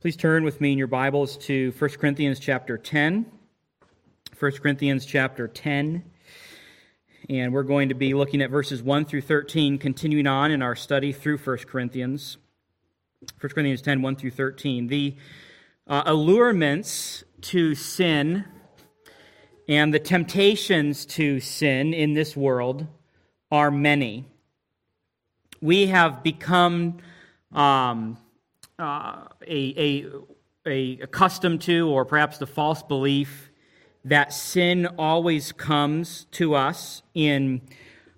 Please turn with me in your Bibles to 1 Corinthians chapter 10. 1 Corinthians chapter 10. And we're going to be looking at verses 1 through 13, continuing on in our study through 1 Corinthians. 1 Corinthians 10, 1 through 13. The allurements to sin and the temptations to sin in this world are many. We have become accustomed to, or perhaps the false belief, that sin always comes to us in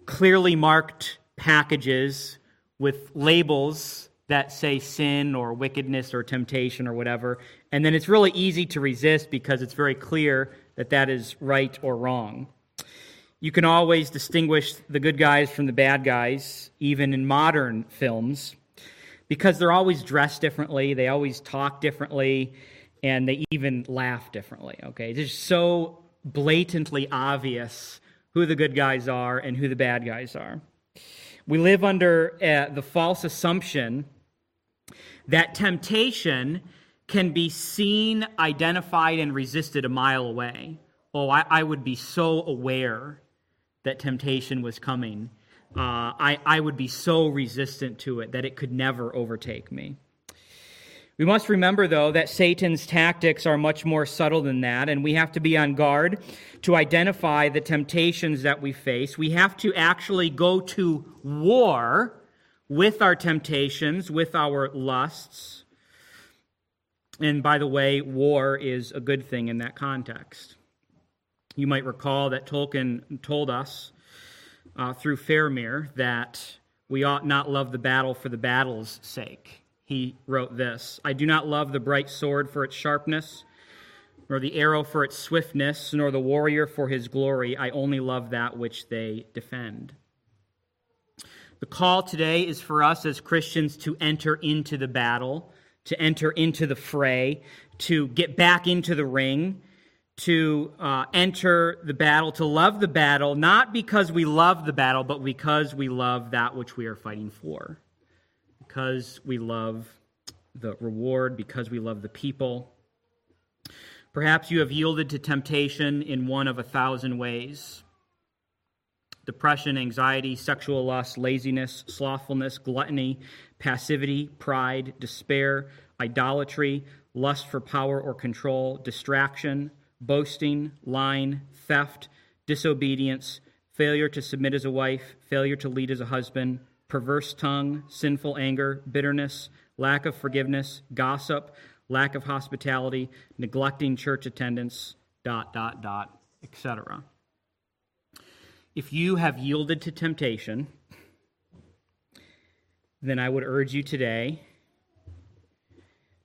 clearly marked packages with labels that say sin or wickedness or temptation or whatever, and then it's really easy to resist because it's very clear that that is right or wrong. You can always distinguish the good guys from the bad guys, even in modern films, because they're always dressed differently, they always talk differently, and they even laugh differently, okay? It's just so blatantly obvious who the good guys are and who the bad guys are. We live under the false assumption that temptation can be seen, identified, and resisted a mile away. Oh, I would be so aware that temptation was coming. I would be so resistant to it that it could never overtake me. We must remember, though, that Satan's tactics are much more subtle than that, and we have to be on guard to identify the temptations that we face. We have to actually go to war with our temptations, with our lusts. And by the way, war is a good thing in that context. You might recall that Tolkien told us through Faramir, that we ought not love the battle for the battle's sake. He wrote this: I do not love the bright sword for its sharpness, nor the arrow for its swiftness, nor the warrior for his glory. I only love that which they defend. The call today is for us as Christians to enter into the battle, to enter into the fray, to get back into the ring, to enter the battle, to love the battle, not because we love the battle, but because we love that which we are fighting for, because we love the reward, because we love the people. Perhaps you have yielded to temptation in one of 1,000 ways: depression, anxiety, sexual lust, laziness, slothfulness, gluttony, passivity, pride, despair, idolatry, lust for power or control, distraction, boasting, lying, theft, disobedience, failure to submit as a wife, failure to lead as a husband, perverse tongue, sinful anger, bitterness, lack of forgiveness, gossip, lack of hospitality, neglecting church attendance, ... etc. If you have yielded to temptation, then I would urge you today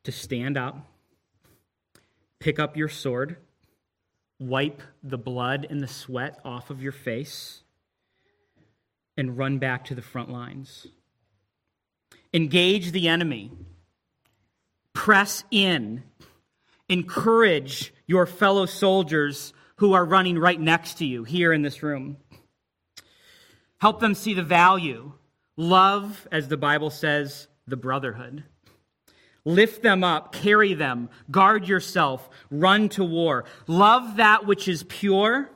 to stand up, pick up your sword, wipe the blood and the sweat off of your face, and run back to the front lines. Engage the enemy. Press in. Encourage your fellow soldiers who are running right next to you here in this room. Help them see the value. Love, as the Bible says, the brotherhood. Lift them up, carry them, guard yourself, run to war. Love that which is pure,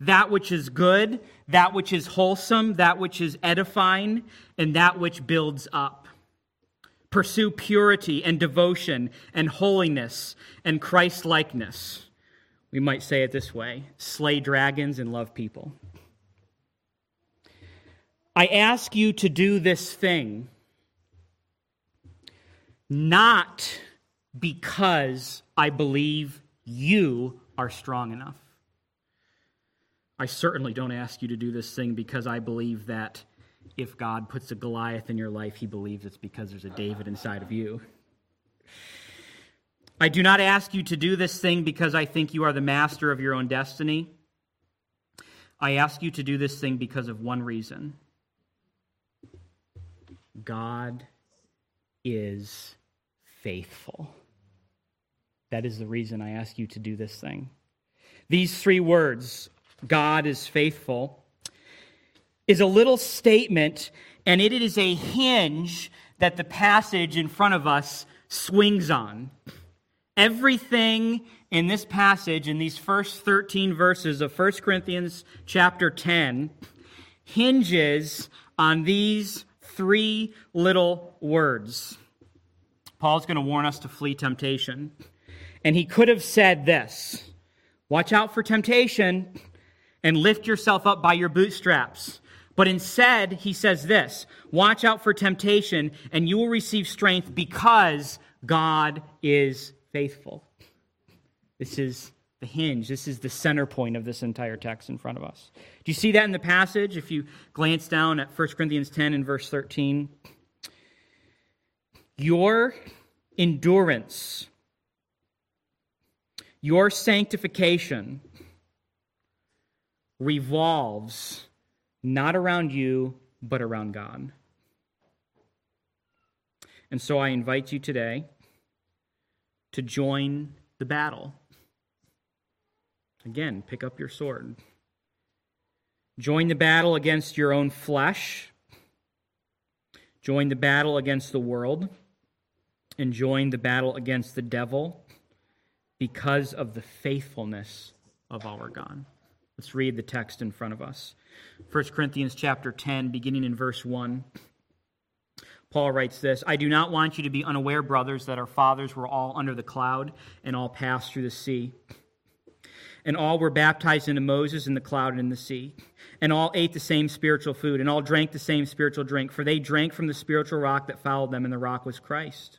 that which is good, that which is wholesome, that which is edifying, and that which builds up. Pursue purity and devotion and holiness and Christ-likeness. We might say it this way: slay dragons and love people. I ask you to do this thing, not because I believe you are strong enough. I certainly don't ask you to do this thing because I believe that if God puts a Goliath in your life, he believes it's because there's a David inside of you. I do not ask you to do this thing because I think you are the master of your own destiny. I ask you to do this thing because of one reason: God is faithful. That is the reason I ask you to do this thing. These three words, God is faithful, is a little statement, and it is a hinge that the passage in front of us swings on. Everything in this passage, in these first 13 verses of 1 Corinthians chapter 10, hinges on these three little words. Paul's going to warn us to flee temptation. And he could have said this: watch out for temptation and lift yourself up by your bootstraps. But instead, he says this: watch out for temptation and you will receive strength because God is faithful. This is the hinge. This is the center point of this entire text in front of us. Do you see that in the passage? If you glance down at 1 Corinthians 10 and verse 13, your endurance, your sanctification revolves not around you, but around God. And so I invite you today to join the battle. Again, pick up your sword. Join the battle against your own flesh. Join the battle against the world. And join the battle against the devil because of the faithfulness of our God. Let's read the text in front of us. 1 Corinthians chapter 10, beginning in verse 1. Paul writes this: I do not want you to be unaware, brothers, that our fathers were all under the cloud and all passed through the sea. And all were baptized into Moses in the cloud and in the sea. And all ate the same spiritual food, and all drank the same spiritual drink, for they drank from the spiritual rock that followed them, and the rock was Christ.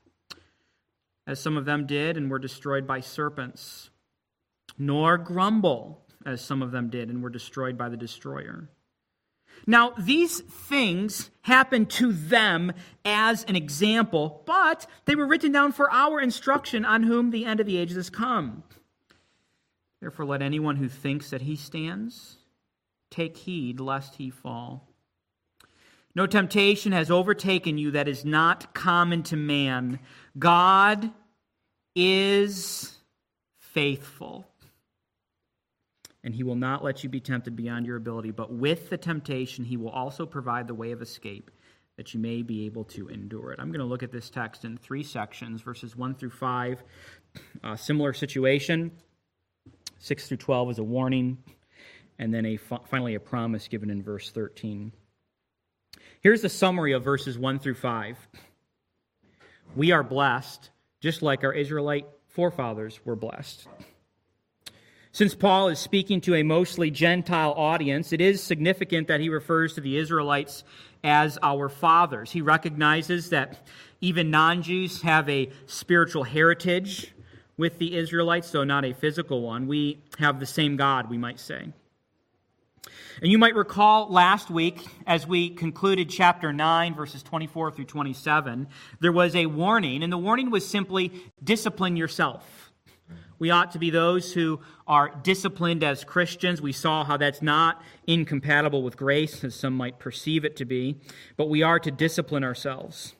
as some of them did, and were destroyed by serpents, nor grumble, as some of them did, and were destroyed by the destroyer. Now, these things happened to them as an example, but they were written down for our instruction, on whom the end of the ages has come. Therefore, let anyone who thinks that he stands take heed lest he fall. No temptation has overtaken you that is not common to man. God is faithful, and he will not let you be tempted beyond your ability, but with the temptation he will also provide the way of escape that you may be able to endure it. I'm going to look at this text in three sections, verses 1 through 5, similar situation. 6 through 12 is a warning, and then finally a promise given in verse 13. Here's the summary of verses 1 through 5. We are blessed, just like our Israelite forefathers were blessed. Since Paul is speaking to a mostly Gentile audience, it is significant that he refers to the Israelites as our fathers. He recognizes that even non-Jews have a spiritual heritage with the Israelites, though not a physical one. We have the same God, we might say. And you might recall last week, as we concluded chapter 9, verses 24 through 27, there was a warning, and the warning was simply, discipline yourself. We ought to be those who are disciplined as Christians. We saw how that's not incompatible with grace, as some might perceive it to be, but we are to discipline ourselves.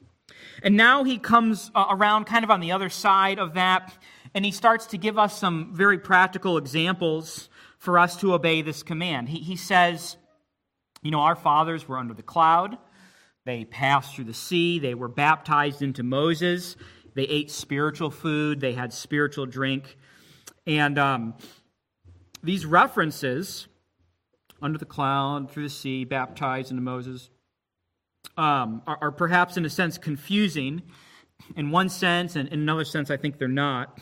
And now he comes around kind of on the other side of that, and he starts to give us some very practical examples for us to obey this command. He says, you know, our fathers were under the cloud, they passed through the sea, they were baptized into Moses, they ate spiritual food, they had spiritual drink. And these references, under the cloud, through the sea, baptized into Moses, are perhaps in a sense confusing in one sense, and in another sense I think they're not.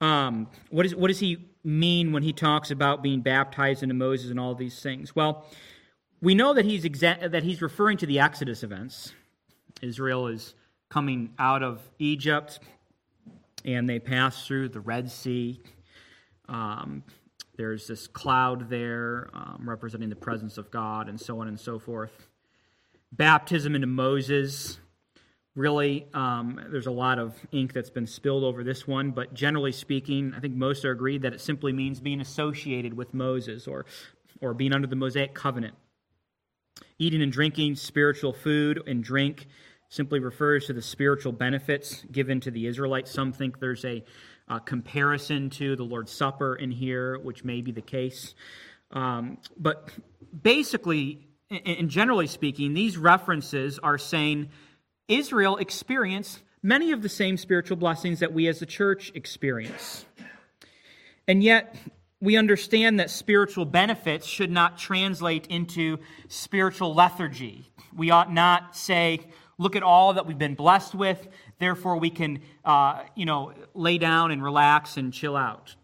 What does he mean when he talks about being baptized into Moses and all these things? Well, we know that he's referring to the Exodus events. Israel is coming out of Egypt, and they pass through the Red Sea. There's this cloud there representing the presence of God, and so on and so forth. Baptism into Moses Really, there's a lot of ink that's been spilled over this one, but generally speaking, I think most are agreed that it simply means being associated with Moses or being under the Mosaic covenant. Eating and drinking spiritual food and drink simply refers to the spiritual benefits given to the Israelites. Some think there's a comparison to the Lord's Supper in here, which may be the case. But basically, and generally speaking, these references are saying Israel experienced many of the same spiritual blessings that we as the church experience. And yet, we understand that spiritual benefits should not translate into spiritual lethargy. We ought not say, look at all that we've been blessed with, therefore we can lay down and relax and chill out.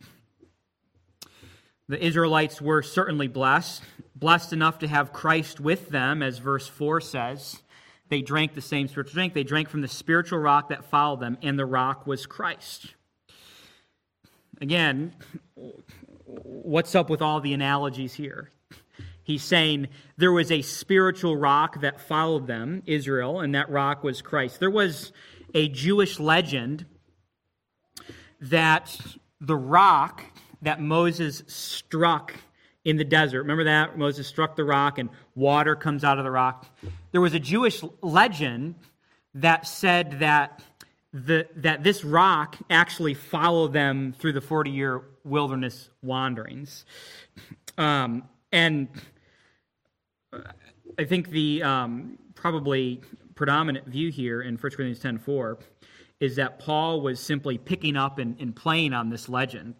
The Israelites were certainly blessed enough to have Christ with them, as verse 4 says. They drank the same spiritual drink. They drank from the spiritual rock that followed them, and the rock was Christ. Again, what's up with all the analogies here? He's saying there was a spiritual rock that followed them, Israel, and that rock was Christ. There was a Jewish legend that the rock that Moses struck in the desert. Remember that? Moses struck the rock and water comes out of the rock. There was a Jewish legend that said that this rock actually followed them through the 40-year wilderness wanderings. And I think the probably predominant view here in 1 Corinthians 10:4 is that Paul was simply picking up and playing on this legend.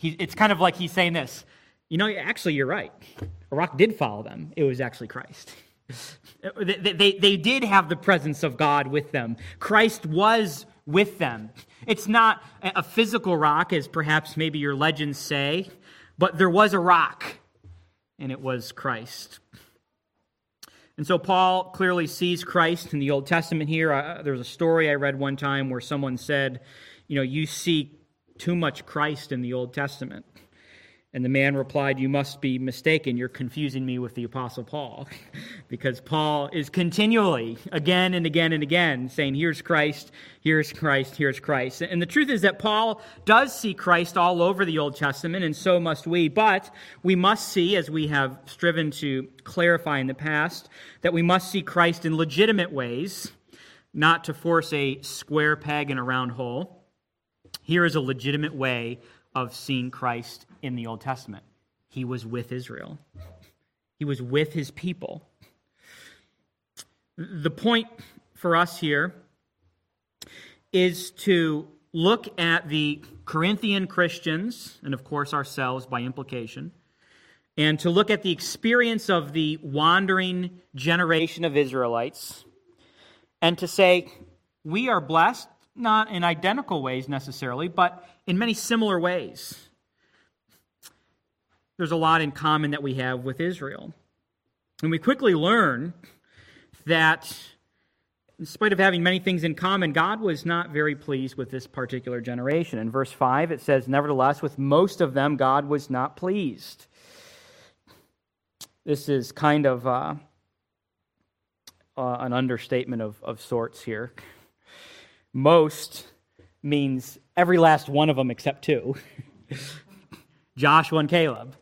It's kind of like he's saying this, actually you're right. A rock did follow them. It was actually Christ. They did have the presence of God with them. Christ was with them. It's not a physical rock, as perhaps maybe your legends say, but there was a rock, and it was Christ. And so Paul clearly sees Christ in the Old Testament here. There was a story I read one time where someone said, you see too much Christ in the Old Testament. And the man replied, "You must be mistaken. You're confusing me with the Apostle Paul." Because Paul is continually, again and again and again, saying, "Here's Christ, here's Christ, here's Christ." And the truth is that Paul does see Christ all over the Old Testament, and so must we. But we must see, as we have striven to clarify in the past, that we must see Christ in legitimate ways, not to force a square peg in a round hole. Here is a legitimate way of seeing Christ in the Old Testament. He was with Israel. He was with his people. The point for us here is to look at the Corinthian Christians, and of course ourselves by implication, and to look at the experience of the wandering generation of Israelites, and to say, we are blessed, not in identical ways necessarily, but in many similar ways. There's a lot in common that we have with Israel. And we quickly learn that in spite of having many things in common, God was not very pleased with this particular generation. In verse 5, it says, "Nevertheless, with most of them, God was not pleased." This is kind of an understatement of sorts here. Most means every last one of them except two, Joshua and Caleb.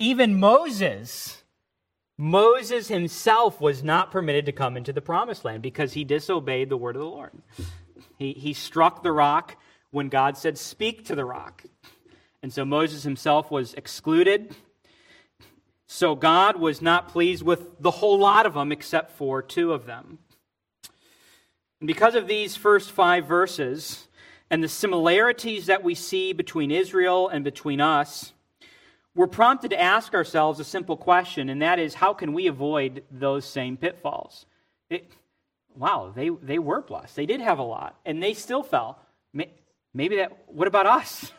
Even Moses himself was not permitted to come into the promised land because he disobeyed the word of the Lord. He struck the rock when God said, "Speak to the rock." And so Moses himself was excluded. So God was not pleased with the whole lot of them except for two of them. And because of these first 5 verses and the similarities that we see between Israel and between us, we're prompted to ask ourselves a simple question, and that is, how can we avoid those same pitfalls? They were blessed. They did have a lot, and they still fell. What about us?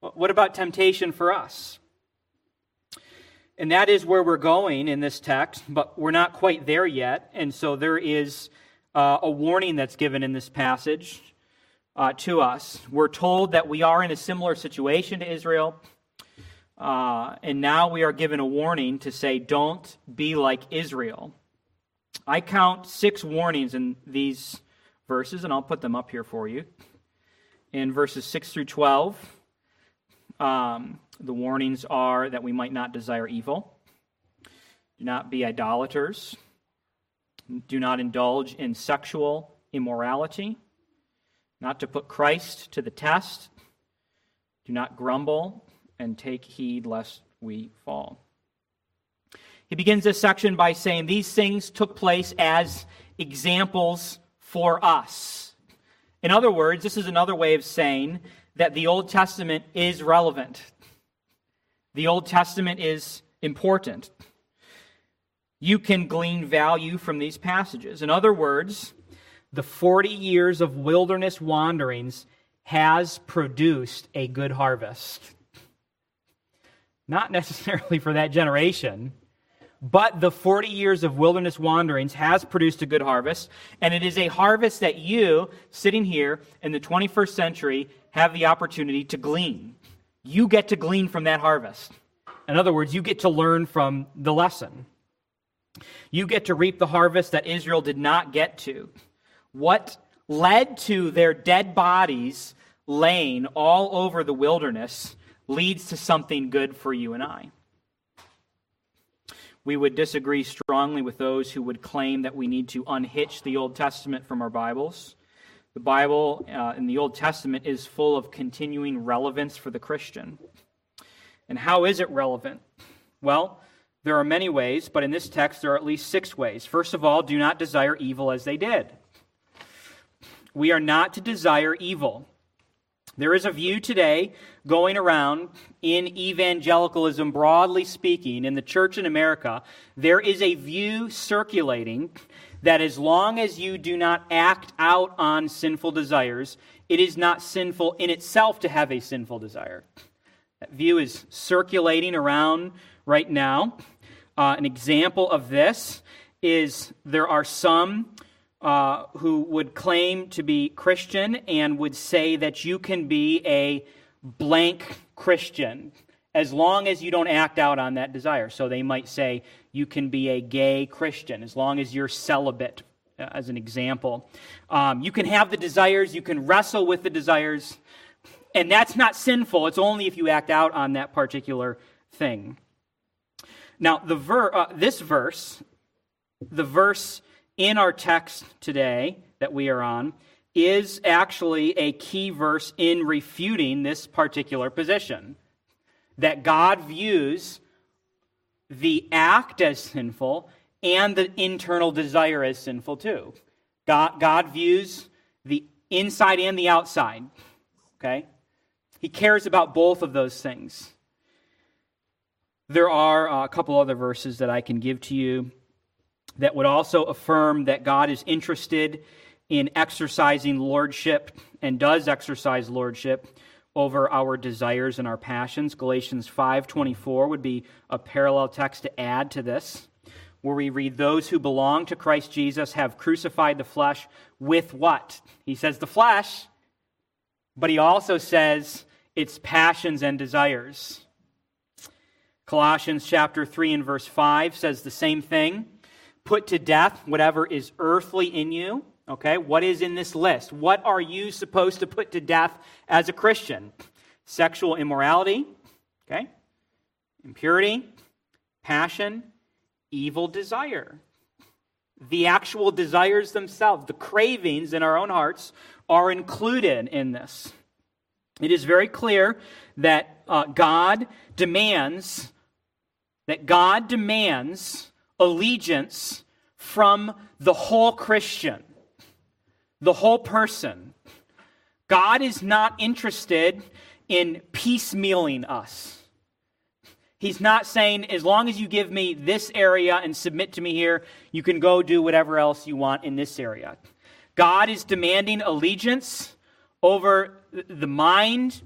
What about temptation for us? And that is where we're going in this text, but we're not quite there yet, and so there is a warning that's given in this passage to us. We're told that we are in a similar situation to Israel, and now we are given a warning to say, don't be like Israel. I count 6 warnings in these verses, and I'll put them up here for you. In verses 6 through 12, the warnings are that we might not desire evil, do not be idolaters, do not indulge in sexual immorality, not to put Christ to the test, do not grumble, and take heed lest we fall. He begins this section by saying these things took place as examples for us. In other words, this is another way of saying that the Old Testament is relevant. The Old Testament is important. You can glean value from these passages. In other words, the 40 years of wilderness wanderings has produced a good harvest. Not necessarily for that generation, but the 40 years of wilderness wanderings has produced a good harvest, and it is a harvest that you, sitting here in the 21st century, have the opportunity to glean. You get to glean from that harvest. In other words, you get to learn from the lesson. You get to reap the harvest that Israel did not get to. What led to their dead bodies laying all over the wilderness leads to something good for you and I. We would disagree strongly with those who would claim that we need to unhitch the Old Testament from our Bibles. The Bible in the Old Testament is full of continuing relevance for the Christian. And how is it relevant? Well, there are many ways, but in this text there are at least 6 ways. First of all, do not desire evil as they did. We are not to desire evil. There is a view today going around in evangelicalism, broadly speaking, in the church in America, there is a view circulating that as long as you do not act out on sinful desires, it is not sinful in itself to have a sinful desire. That view is circulating around right now. An example of this is there are some who would claim to be Christian and would say that you can be a blank Christian as long as you don't act out on that desire. So they might say you can be a gay Christian as long as you're celibate, as an example. You can have the desires, you can wrestle with the desires, and that's not sinful. It's only if you act out on that particular thing. Now, the verse in our text today that we are on is actually a key verse in refuting this particular position, that God views the act as sinful and the internal desire as sinful too. God views the inside and the outside, okay? He cares about both of those things. There are a couple other verses that I can give to you that would also affirm that God is interested in exercising lordship and does exercise lordship over our desires and our passions. Galatians 5:24 would be a parallel text to add to this, where we read, those who belong to Christ Jesus have crucified the flesh with what? He says the flesh, but he also says its passions and desires. Colossians chapter 3 and verse 5 says the same thing. Put to death whatever is earthly in you. Okay, what is in this list? What are you supposed to put to death as a Christian? Sexual immorality, okay, impurity, passion, evil desire. The actual desires themselves, the cravings in our own hearts, are included in this. It is very clear that God demands allegiance from the whole Christian, the whole person. God is not interested in piecemealing us. He's not saying, as long as you give me this area and submit to me here, you can go do whatever else you want in this area. God is demanding allegiance over the mind,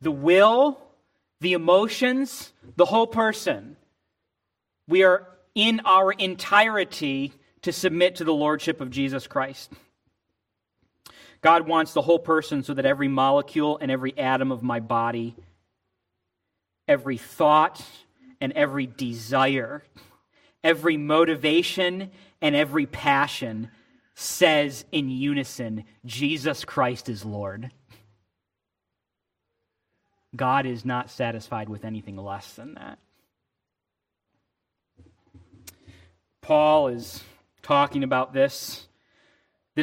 the will, the emotions, the whole person. We are in our entirety to submit to the lordship of Jesus Christ. God wants the whole person so that every molecule and every atom of my body, every thought and every desire, every motivation, and every passion says in unison, Jesus Christ is Lord. God is not satisfied with anything less than that. Paul is talking about this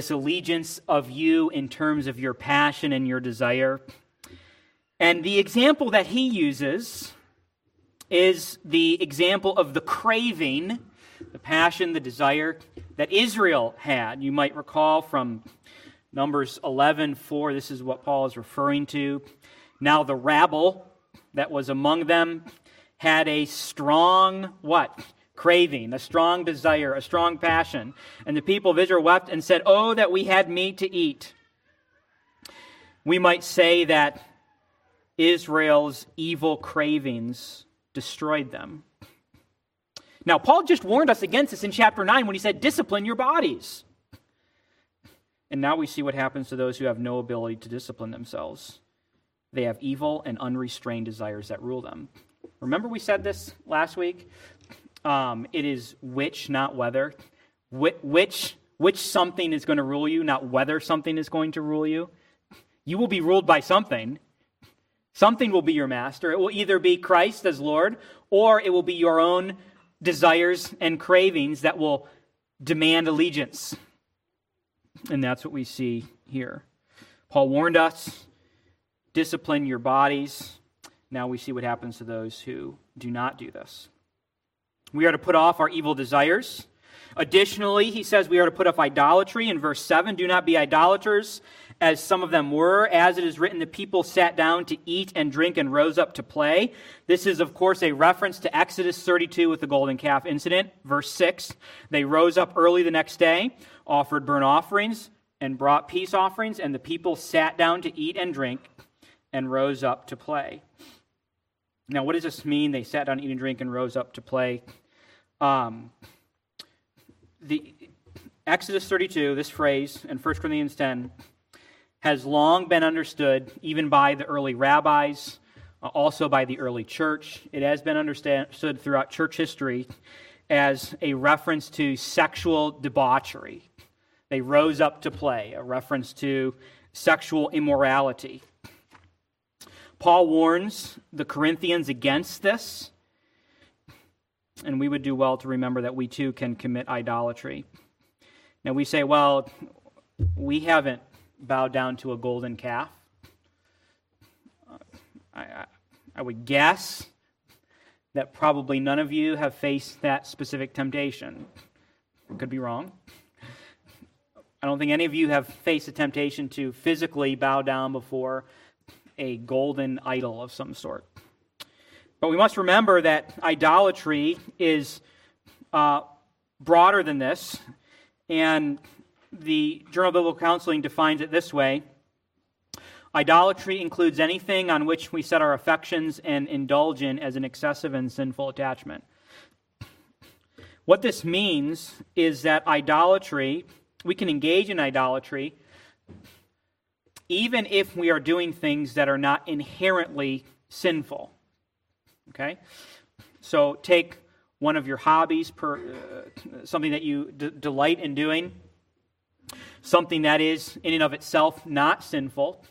allegiance of you in terms of your passion and your desire. And the example that he uses is the example of the craving, the passion, the desire that Israel had. You might recall from Numbers 11:4, this is what Paul is referring to. Now the rabble that was among them had a strong what? Craving, a strong desire, a strong passion. And the people of Israel wept and said, "Oh, that we had meat to eat." We might say that Israel's evil cravings destroyed them. Now, Paul just warned us against this in chapter 9 when he said, discipline your bodies. And now we see what happens to those who have no ability to discipline themselves. They have evil and unrestrained desires that rule them. Remember we said this last week? It is which, not whether. Which something is going to rule you, not whether something is going to rule you. You will be ruled by something. Something will be your master. It will either be Christ as Lord, or it will be your own desires and cravings that will demand allegiance. And that's what we see here. Paul warned us, discipline your bodies. Now we see what happens to those who do not do this. We are to put off our evil desires. Additionally, he says we are to put off idolatry. In verse 7, do not be idolaters, as some of them were. As it is written, the people sat down to eat and drink and rose up to play. This is, of course, a reference to Exodus 32 with the golden calf incident. Verse 6, they rose up early the next day, offered burnt offerings, and brought peace offerings, and the people sat down to eat and drink and rose up to play. Now, what does this mean? They sat down to eat and drink and rose up to play. The Exodus 32, this phrase, and 1 Corinthians 10, has long been understood, even by the early rabbis, also by the early church. It has been understood throughout church history as a reference to sexual debauchery. They rose up to play, a reference to sexual immorality. Paul warns the Corinthians against this, and we would do well to remember that we too can commit idolatry. Now we say, well, we haven't bowed down to a golden calf. I would guess that probably none of you have faced that specific temptation. I could be wrong. I don't think any of you have faced a temptation to physically bow down before a golden idol of some sort. But we must remember that idolatry is broader than this, and the Journal of Biblical Counseling defines it this way. Idolatry includes anything on which we set our affections and indulge in as an excessive and sinful attachment. What this means is that idolatry, we can engage in idolatry even if we are doing things that are not inherently sinful. Okay? So take one of your hobbies, something that you delight in doing, something that is in and of itself not sinful.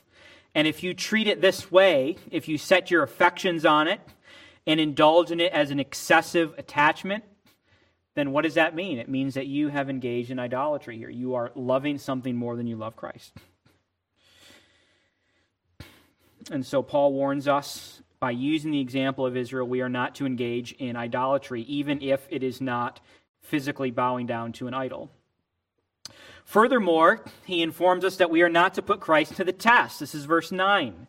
And if you treat it this way, if you set your affections on it and indulge in it as an excessive attachment, then what does that mean? It means that you have engaged in idolatry here. You are loving something more than you love Christ. And so Paul warns us, by using the example of Israel, we are not to engage in idolatry, even if it is not physically bowing down to an idol. Furthermore, he informs us that we are not to put Christ to the test. This is verse 9.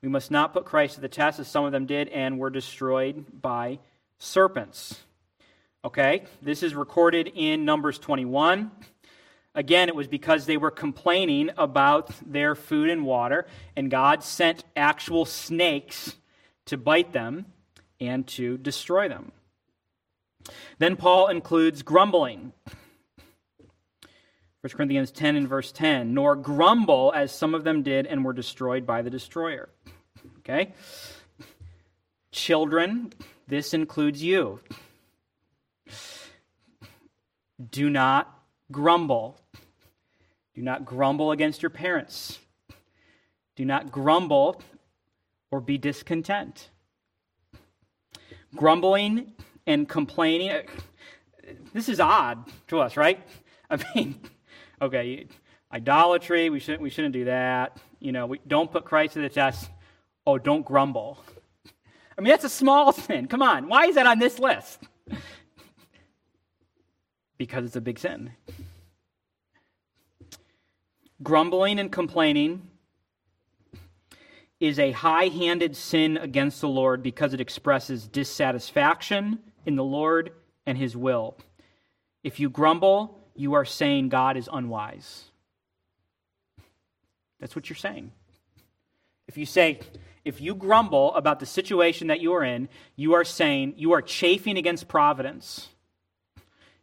We must not put Christ to the test, as some of them did and were destroyed by serpents. Okay, this is recorded in Numbers 21. Again, it was because they were complaining about their food and water, and God sent actual snakes to bite them and to destroy them. Then Paul includes grumbling. 1 Corinthians 10 and verse 10, nor grumble as some of them did and were destroyed by the destroyer. Okay? Children, this includes you. Do not grumble. Do not grumble against your parents. Do not grumble or be discontent. Grumbling and complaining, this is odd to us, right? I mean, okay, idolatry, we shouldn't do that. You know, we don't put Christ to the test. Oh, don't grumble. I mean, that's a small sin. Come on, why is that on this list? Because it's a big sin. Grumbling and complaining is a high-handed sin against the Lord because it expresses dissatisfaction in the Lord and his will. If you grumble, you are saying God is unwise. That's what you're saying. If you grumble about the situation that you are in, you are saying you are chafing against providence.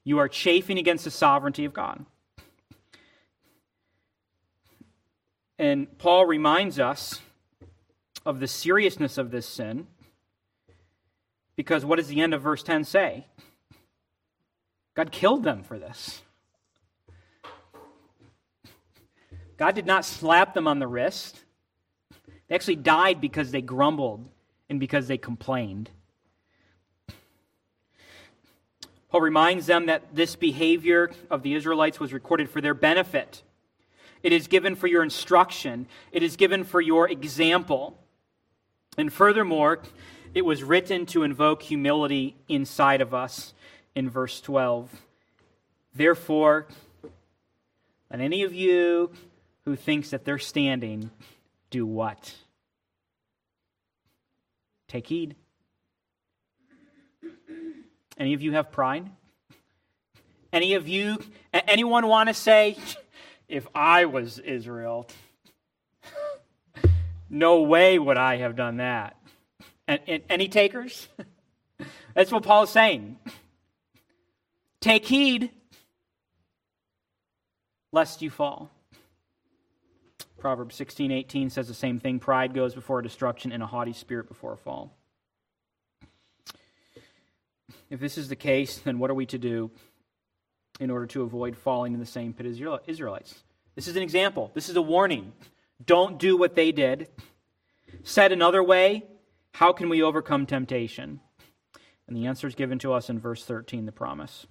You are chafing against the sovereignty of God. And Paul reminds us of the seriousness of this sin, because what does the end of verse 10 say? God killed them for this. God did not slap them on the wrist. They actually died because they grumbled and because they complained. Paul reminds them that this behavior of the Israelites was recorded for their benefit. It is given for your instruction. It is given for your example. And furthermore, it was written to invoke humility inside of us in verse 12. Therefore, let any of you who thinks that they're standing do what? Take heed. Any of you have pride? Anyone want to say, if I was Israel, no way would I have done that? And any takers? That's what Paul is saying. Take heed, lest you fall. Proverbs 16:18 says the same thing. Pride goes before destruction and a haughty spirit before a fall. If this is the case, then what are we to do in order to avoid falling in the same pit as Israelites? This is an example. This is a warning. Don't do what they did. Said another way, how can we overcome temptation? And the answer is given to us in verse 13, the promise.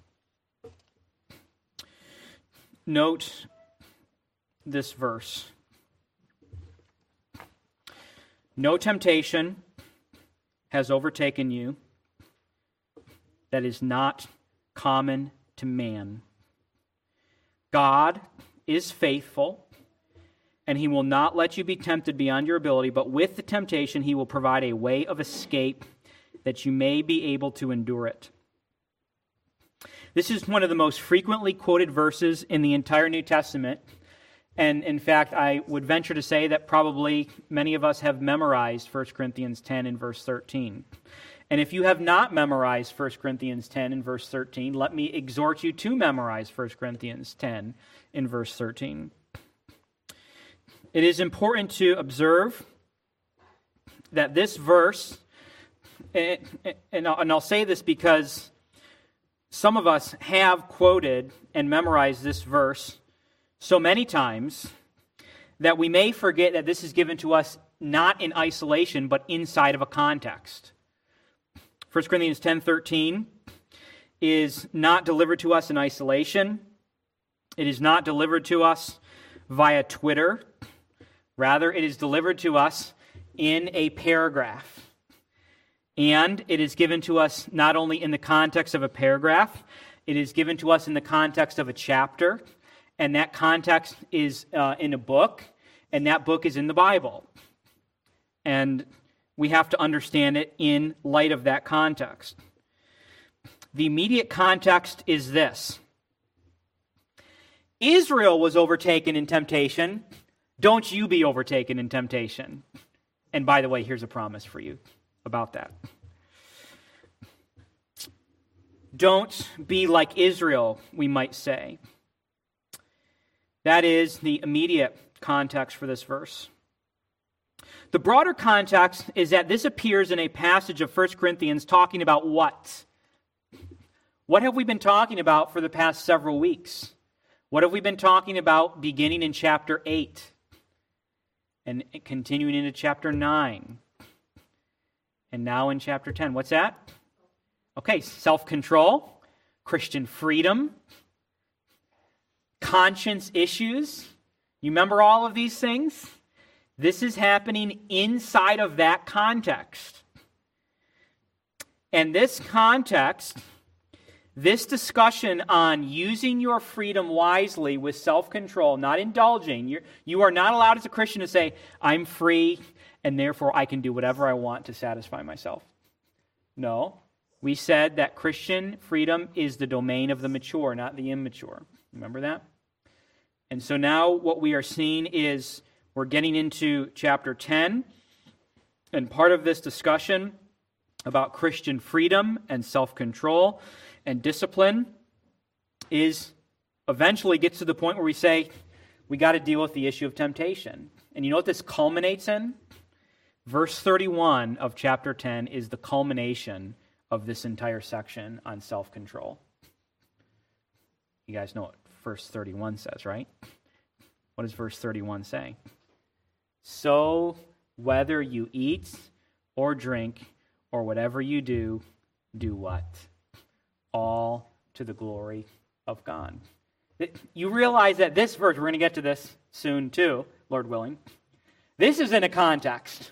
Note this verse. No temptation has overtaken you that is not common to man. God is faithful, and he will not let you be tempted beyond your ability, but with the temptation he will provide a way of escape that you may be able to endure it. This is one of the most frequently quoted verses in the entire New Testament, and in fact, I would venture to say that probably many of us have memorized 1 Corinthians 10 and verse 13. And if you have not memorized 1 Corinthians 10 and verse 13, let me exhort you to memorize 1 Corinthians 10 and verse 13. It is important to observe that this verse, and I'll say this because some of us have quoted and memorized this verse so many times that we may forget that this is given to us not in isolation, but inside of a context. 1 Corinthians 10:13 is not delivered to us in isolation. It is not delivered to us via Twitter. Rather, it is delivered to us in a paragraph. And it is given to us not only in the context of a paragraph, it is given to us in the context of a chapter, and that context is in a book, and that book is in the Bible. And we have to understand it in light of that context. The immediate context is this. Israel was overtaken in temptation. Don't you be overtaken in temptation. And by the way, here's a promise for you about that. Don't be like Israel, we might say. That is the immediate context for this verse. The broader context is that this appears in a passage of 1 Corinthians talking about what? What have we been talking about for the past several weeks? What have we been talking about beginning in chapter 8 and continuing into chapter 9 and now in chapter 10? What's that? Okay, self-control, Christian freedom, conscience issues. You remember all of these things? This is happening inside of that context. And this context, this discussion on using your freedom wisely with self-control, not indulging. You are not allowed as a Christian to say, I'm free, and therefore I can do whatever I want to satisfy myself. No. We said that Christian freedom is the domain of the mature, not the immature. Remember that? And so now what we are seeing is we're getting into chapter 10, and part of this discussion about Christian freedom and self-control and discipline is eventually gets to the point where we say, we got to deal with the issue of temptation. And you know what this culminates in? Verse 31 of chapter 10 is the culmination of this entire section on self-control. You guys know what verse 31 says, right? What does verse 31 say? So whether you eat or drink or whatever you do, do what? All to the glory of God. You realize that this verse, we're going to get to this soon too, Lord willing. This is in a context.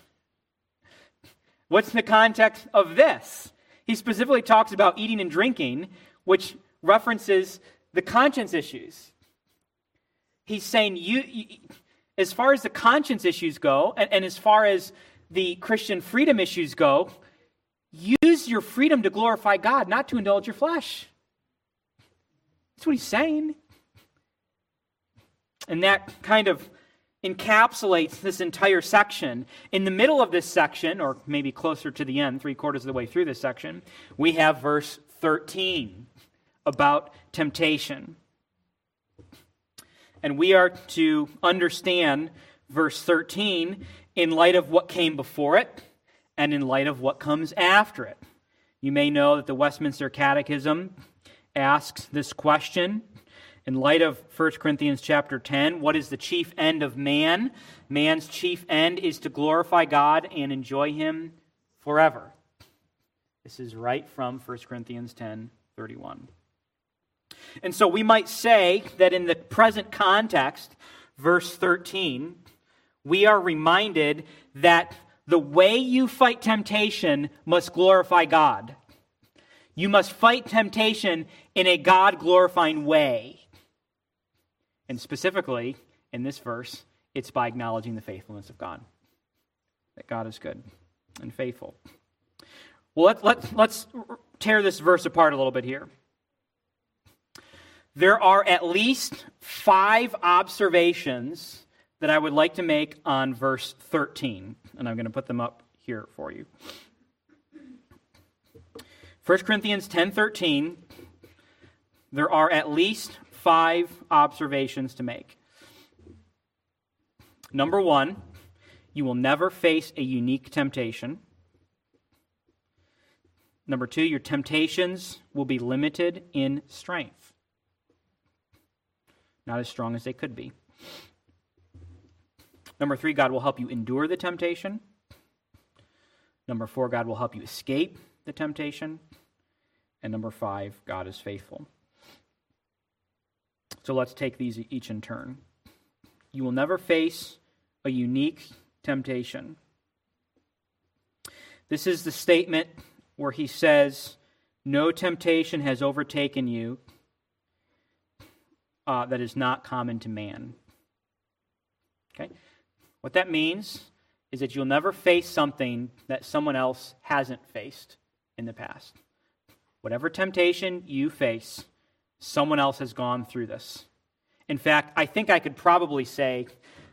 What's the context of this? He specifically talks about eating and drinking, which references the conscience issues. He's saying, you as far as the conscience issues go, and as far as the Christian freedom issues go, use your freedom to glorify God, not to indulge your flesh. That's what he's saying. And that kind of encapsulates this entire section. In the middle of this section, or maybe closer to the end, 3/4 of the way through this section, we have verse 13 about temptation. And we are to understand verse 13 in light of what came before it and in light of what comes after it. You may know that the Westminster Catechism asks this question. In light of 1 Corinthians chapter 10, what is the chief end of man? Man's chief end is to glorify God and enjoy Him forever. This is right from 1 Corinthians 10:31. And so we might say that in the present context, verse 13, we are reminded that the way you fight temptation must glorify God. You must fight temptation in a God-glorifying way. And specifically, in this verse, it's by acknowledging the faithfulness of God. That God is good and faithful. Well, let's tear this verse apart a little bit here. There are at least 5 observations that I would like to make on verse 13, and I'm going to put them up here for you. 1 Corinthians 10:13, there are at least 5 observations to make. Number 1, you will never face a unique temptation. Number 2, your temptations will be limited in strength. Not as strong as they could be. Number 3, God will help you endure the temptation. Number 4, God will help you escape the temptation. And number 5, God is faithful. So let's take these each in turn. You will never face a unique temptation. This is the statement where he says, no temptation has overtaken you that is not common to man. Okay? What that means is that you'll never face something that someone else hasn't faced in the past. Whatever temptation you face, someone else has gone through this. In fact, I think I could probably say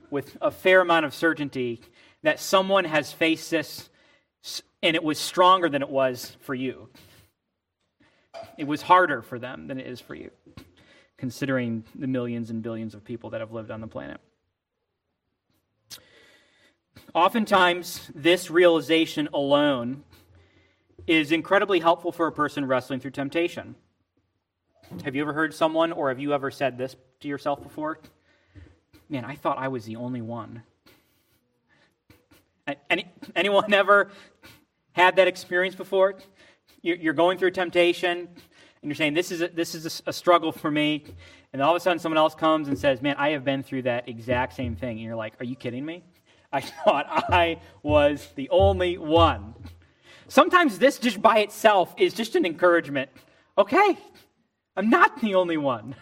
with a fair amount of certainty that someone has faced this and it was stronger than it was for you. It was harder for them than it is for you, considering the millions and billions of people that have lived on the planet. Oftentimes, this realization alone is incredibly helpful for a person wrestling through temptation. Have you ever heard someone, or have you ever said this to yourself before? Man, I thought I was the only one. Anyone ever had that experience before? You're going through temptation, and you're saying, this is a struggle for me, and all of a sudden someone else comes and says, man, I have been through that exact same thing, and you're like, are you kidding me? I thought I was the only one. Sometimes this just by itself is just an encouragement. Okay, I'm not the only one.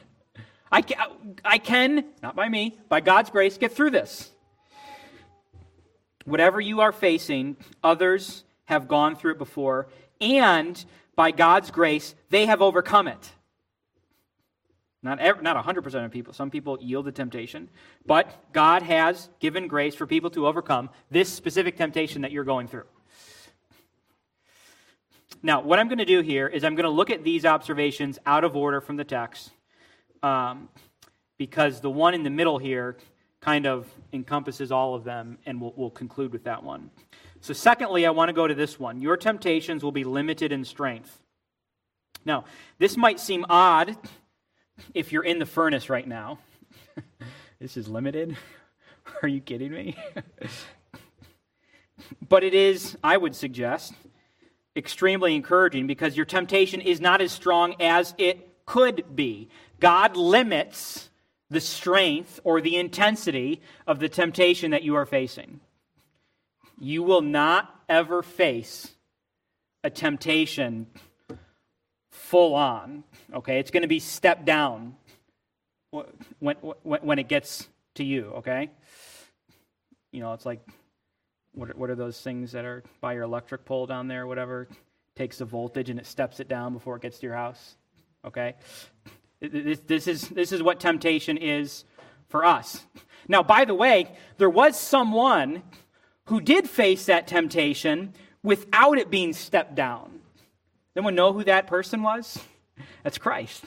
I can, not by me, by God's grace, get through this. Whatever you are facing, others have gone through it before, and by God's grace, they have overcome it. Not 100% of people. Some people yield to temptation, but God has given grace for people to overcome this specific temptation that you're going through. Now, what I'm going to do here is I'm going to look at these observations out of order from the text, because the one in the middle here kind of encompasses all of them, and we'll conclude with that one. So secondly, I want to go to this one. Your temptations will be limited in strength. Now, this might seem odd if you're in the furnace right now. This is limited? Are you kidding me? But it is, I would suggest, extremely encouraging, because your temptation is not as strong as it could be. God limits the strength or the intensity of the temptation that you are facing. You will not ever face a temptation full on. Okay, it's going to be step down when it gets to you. Okay, you know, it's like what are those things that are by your electric pole down there? Whatever it takes the voltage and it steps it down before it gets to your house. Okay, this is what temptation is for us. Now, by the way, there was someone who did face that temptation without it being stepped down. Anyone know who that person was? That's Christ.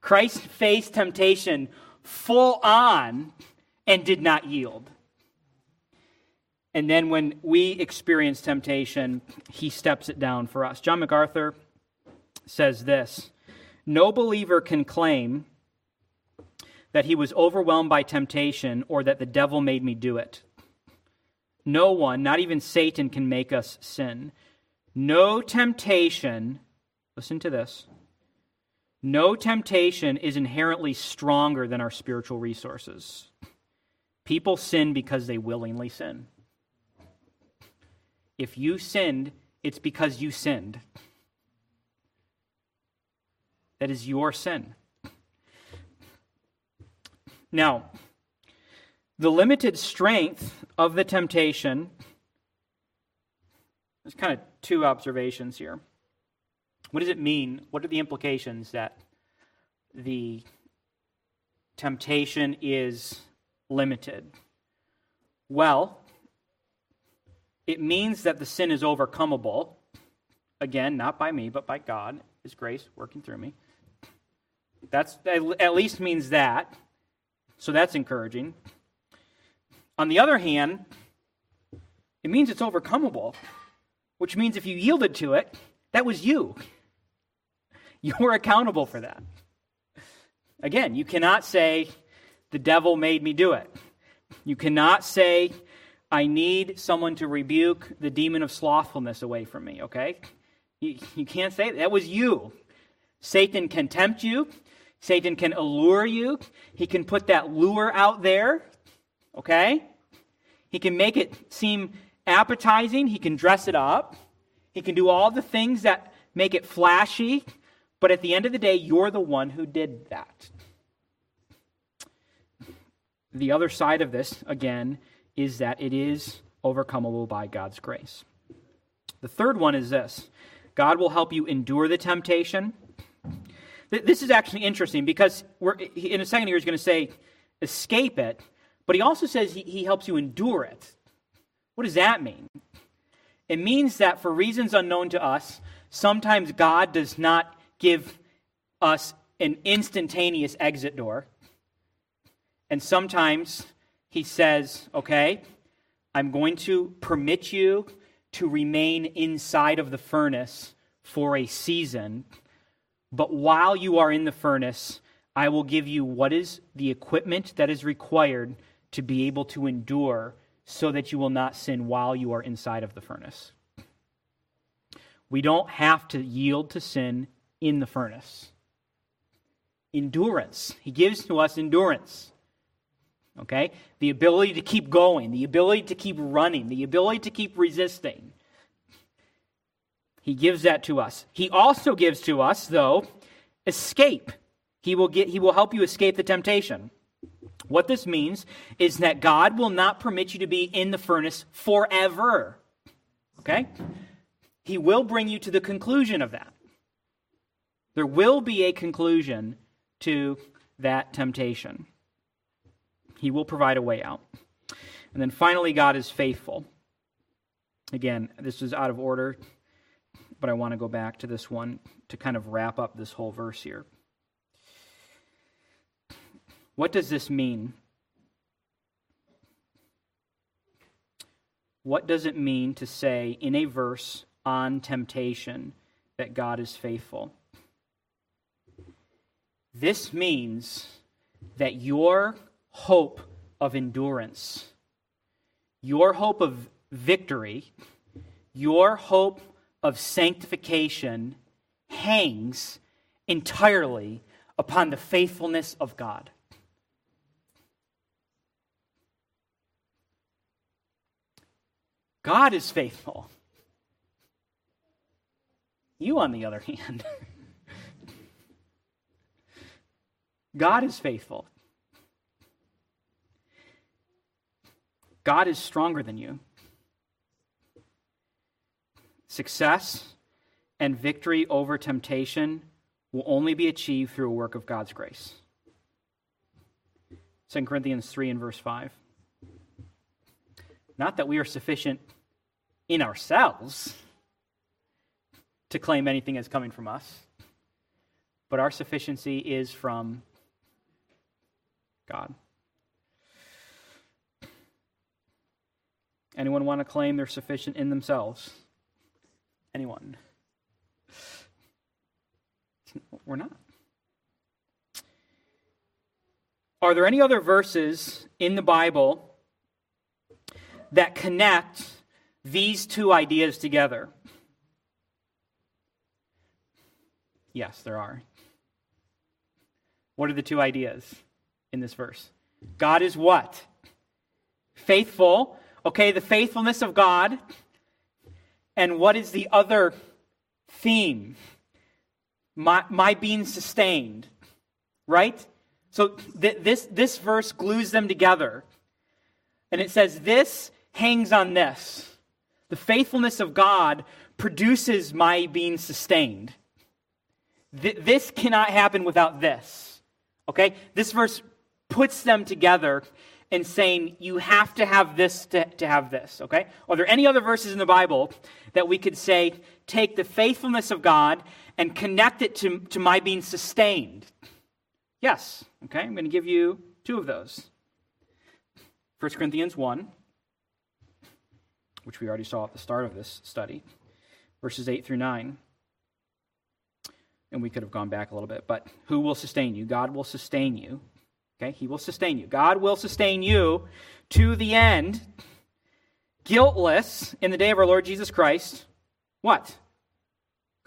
Christ faced temptation full on and did not yield. And then when we experience temptation, he steps it down for us. John MacArthur says this: no believer can claim that he was overwhelmed by temptation or that the devil made me do it. No one, not even Satan, can make us sin. No temptation, listen to this, no temptation is inherently stronger than our spiritual resources. People sin because they willingly sin. If you sinned, it's because you sinned. That is your sin. Now, the limited strength of the temptation, there's kind of two observations here. What does it mean? What are the implications that the temptation is limited? Well, it means that the sin is overcomable. Again, not by me, but by God, His grace working through me. That at least means that. So that's encouraging. On the other hand, it means it's overcomable, which means if you yielded to it, that was you. You were accountable for that. Again, you cannot say, the devil made me do it. You cannot say, I need someone to rebuke the demon of slothfulness away from me, okay? You can't say that. That was you. Satan can tempt you. Satan can allure you. He can put that lure out there, okay? He can make it seem appetizing. He can dress it up. He can do all the things that make it flashy, but at the end of the day, you're the one who did that. The other side of this, again, is that it is overcomable by God's grace. The third one is this: God will help you endure the temptation. This is actually interesting, because in a second here he's going to say, escape it, but he also says he helps you endure it. What does that mean? It means that for reasons unknown to us, sometimes God does not give us an instantaneous exit door. And sometimes he says, okay, I'm going to permit you to remain inside of the furnace for a season But while you are in the furnace, I will give you what is the equipment that is required to be able to endure, so that you will not sin while you are inside of the furnace. We don't have to yield to sin in the furnace. Endurance. He gives to us endurance. Okay? The ability to keep going, the ability to keep running, the ability to keep resisting. He gives that to us. He also gives to us, though, escape. He will help you escape the temptation. What this means is that God will not permit you to be in the furnace forever. Okay? He will bring you to the conclusion of that. There will be a conclusion to that temptation. He will provide a way out. And then finally, God is faithful. Again, this is out of order, but I want to go back to this one to kind of wrap up this whole verse here. What does this mean? What does it mean to say in a verse on temptation that God is faithful? This means that your hope of endurance, your hope of victory, your hope of sanctification hangs entirely upon the faithfulness of God. God is faithful. You, on the other hand, God is faithful. God is stronger than you. Success and victory over temptation will only be achieved through a work of God's grace. 2 Corinthians 3 and verse 5. Not that we are sufficient in ourselves to claim anything as coming from us, but our sufficiency is from God. Anyone want to claim they're sufficient in themselves? Anyone? We're not. Are there any other verses in the Bible that connect these two ideas together? Yes, there are. What are the two ideas in this verse? God is what? Faithful. Okay, the faithfulness of God. And what is the other theme? My being sustained. Right? So this verse glues them together. And it says this hangs on this. The faithfulness of God produces my being sustained. This cannot happen without this. Okay? This verse puts them together and saying you have to have this to have this. Okay? Are there any other verses in the Bible that we could say take the faithfulness of God and connect it to my being sustained? Yes. Okay? I'm going to give you two of those. 1 Corinthians 1, which we already saw at the start of this study, verses 8 through 9. And we could have gone back a little bit, but who will sustain you? God will sustain you. Okay, he will sustain you. God will sustain you to the end, guiltless in the day of our Lord Jesus Christ. What?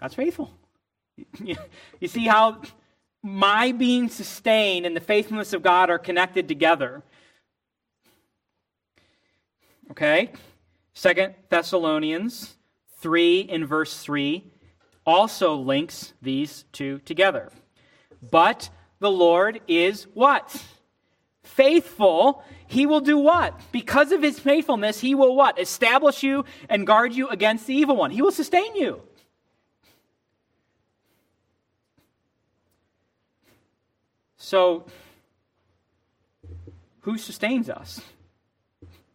God's faithful. You see how my being sustained and the faithfulness of God are connected together. Okay, 2 Thessalonians 3 and verse 3 also links these two together. But the Lord is what? Faithful. He will do what? Because of his faithfulness, he will what? Establish you and guard you against the evil one. He will sustain you. So, who sustains us?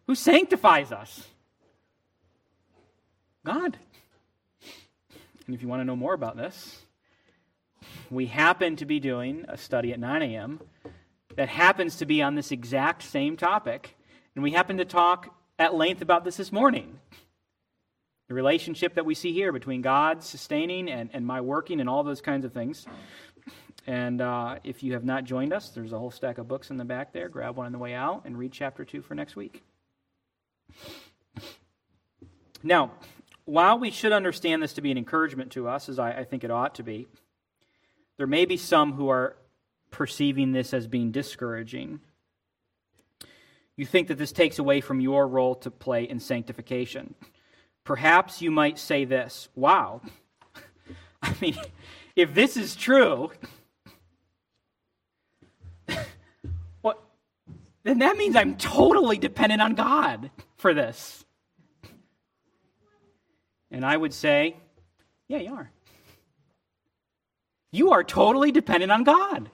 Who sanctifies us? God. And if you want to know more about this, we happen to be doing a study at 9 a.m. that happens to be on this exact same topic, and we happen to talk at length about this morning. The relationship that we see here between God sustaining and my working and all those kinds of things. And if you have not joined us, there's a whole stack of books in the back there. Grab one on the way out and read chapter 2 for next week. Now, while we should understand this to be an encouragement to us, as I think it ought to be, there may be some who are perceiving this as being discouraging. You think that this takes away from your role to play in sanctification. Perhaps you might say this, wow, I mean, if this is true, well, then that means I'm totally dependent on God for this. And I would say, yeah, you are. You are totally dependent on God.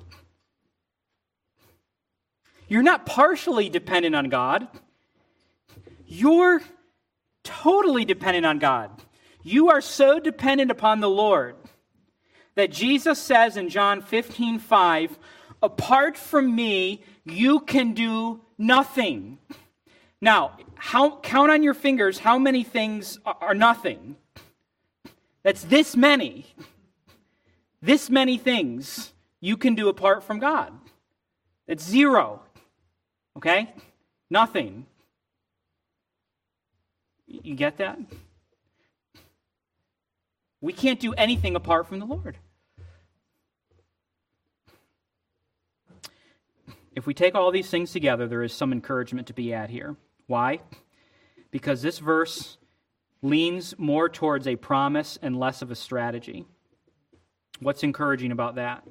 You're not partially dependent on God. You're totally dependent on God. You are so dependent upon the Lord that Jesus says in John 15:5, apart from me, you can do nothing. Now, count on your fingers how many things are nothing. That's this many. This many things you can do apart from God. That's zero. Okay? Nothing. You get that? We can't do anything apart from the Lord. If we take all these things together, there is some encouragement to be had here. Why? Because this verse leans more towards a promise and less of a strategy. What's encouraging about that?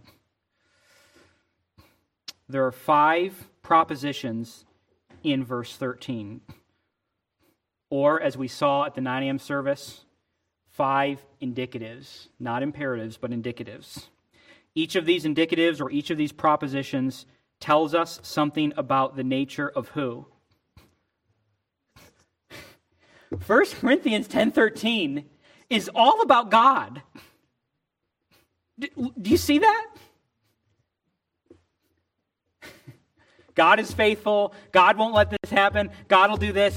There are 5 propositions in verse 13. Or, as we saw at the 9 a.m. service, 5 indicatives. Not imperatives, but indicatives. Each of these indicatives or each of these propositions tells us something about the nature of who. 1 Corinthians 10:13 is all about God. Do you see that? God is faithful. God won't let this happen. God will do this.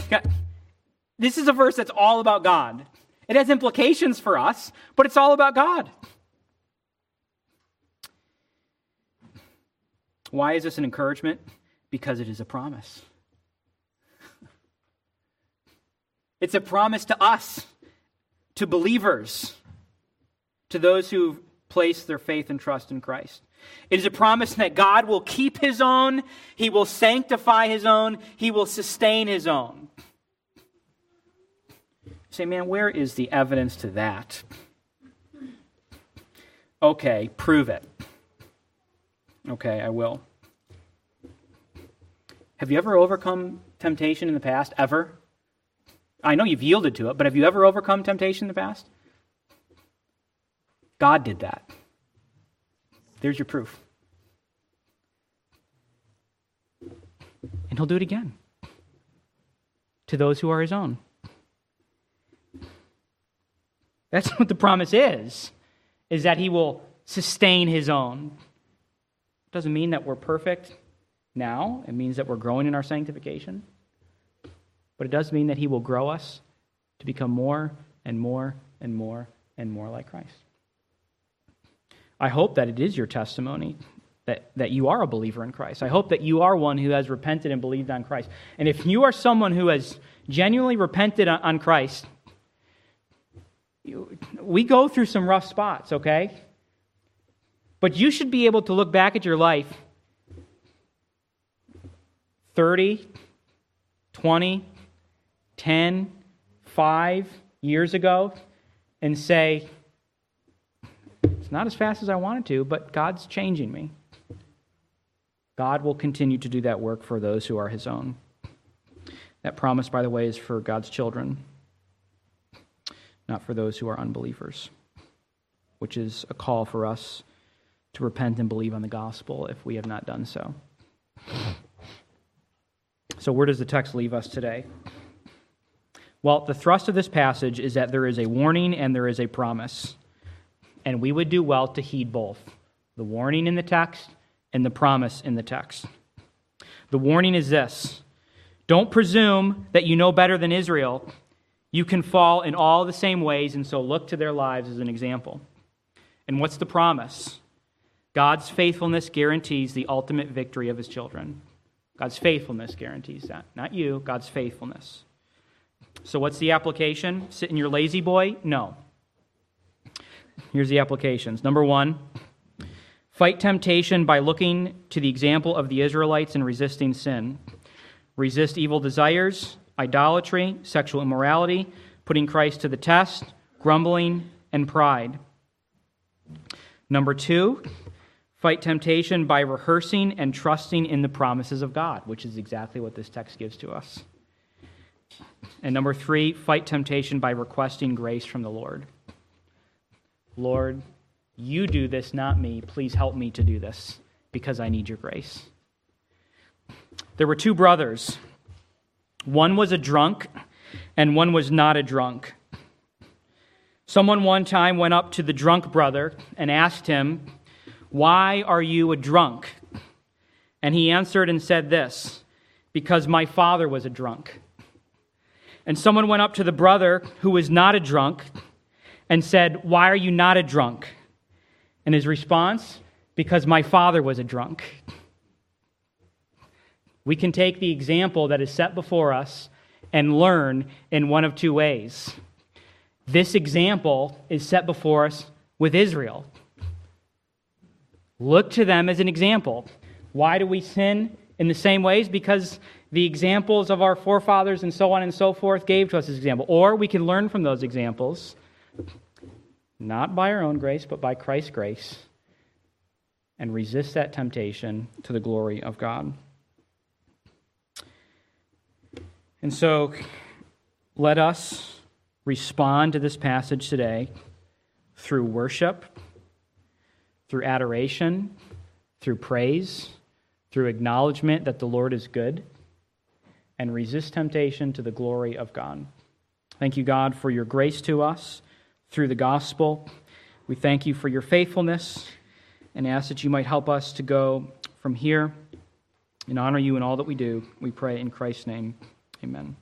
This is a verse that's all about God. It has implications for us, but it's all about God. Why is this an encouragement? Because it is a promise. It's a promise to us, to believers, to those who've placed their faith and trust in Christ. It is a promise that God will keep his own, he will sanctify his own, he will sustain his own. You say, man, where is the evidence to that? Okay, prove it. Okay, I will. Have you ever overcome temptation in the past? Ever? I know you've yielded to it, but have you ever overcome temptation in the past? God did that. There's your proof. And he'll do it again to those who are his own. That's what the promise is that he will sustain his own. It doesn't mean that we're perfect now. It means that we're growing in our sanctification. But it does mean that he will grow us to become more and more and more and more like Christ. I hope that it is your testimony that you are a believer in Christ. I hope that you are one who has repented and believed on Christ. And if you are someone who has genuinely repented on Christ, we go through some rough spots, okay? But you should be able to look back at your life 30, 20, 10, 5 years ago and say, not as fast as I wanted to, but God's changing me. God will continue to do that work for those who are his own. That promise, by the way, is for God's children, not for those who are unbelievers, which is a call for us to repent and believe on the gospel if we have not done so. So where does the text leave us today? Well, the thrust of this passage is that there is a warning and there is a promise. And we would do well to heed both, the warning in the text and the promise in the text. The warning is this: don't presume that you know better than Israel You can fall in all the same ways, and so look to their lives as an example. And what's the promise? God's faithfulness guarantees the ultimate victory of his children. God's faithfulness guarantees that. Not you, God's faithfulness. So what's the application? Sit in your lazy boy? No. Here's the applications. Number one, fight temptation by looking to the example of the Israelites and resisting sin. Resist evil desires, idolatry, sexual immorality, putting Christ to the test, grumbling, and pride. Number two, fight temptation by rehearsing and trusting in the promises of God, which is exactly what this text gives to us. And number three, fight temptation by requesting grace from the Lord. Lord, you do this, not me. Please help me to do this because I need your grace. There were two brothers. One was a drunk and one was not a drunk. Someone one time went up to the drunk brother and asked him, "Why are you a drunk?" And he answered and said this, "Because my father was a drunk." And someone went up to the brother who was not a drunk and said, "Why are you not a drunk?" And his response, "Because my father was a drunk." We can take the example that is set before us and learn in one of two ways. This example is set before us with Israel. Look to them as an example. Why do we sin in the same ways? Because the examples of our forefathers and so on and so forth gave to us as example. Or we can learn from those examples, not by our own grace, but by Christ's grace, and resist that temptation to the glory of God. And so let us respond to this passage today through worship, through adoration, through praise, through acknowledgement that the Lord is good, and resist temptation to the glory of God. Thank you, God, for your grace to us through the gospel. We thank you for your faithfulness and ask that you might help us to go from here and honor you in all that we do. We pray in Christ's name. Amen.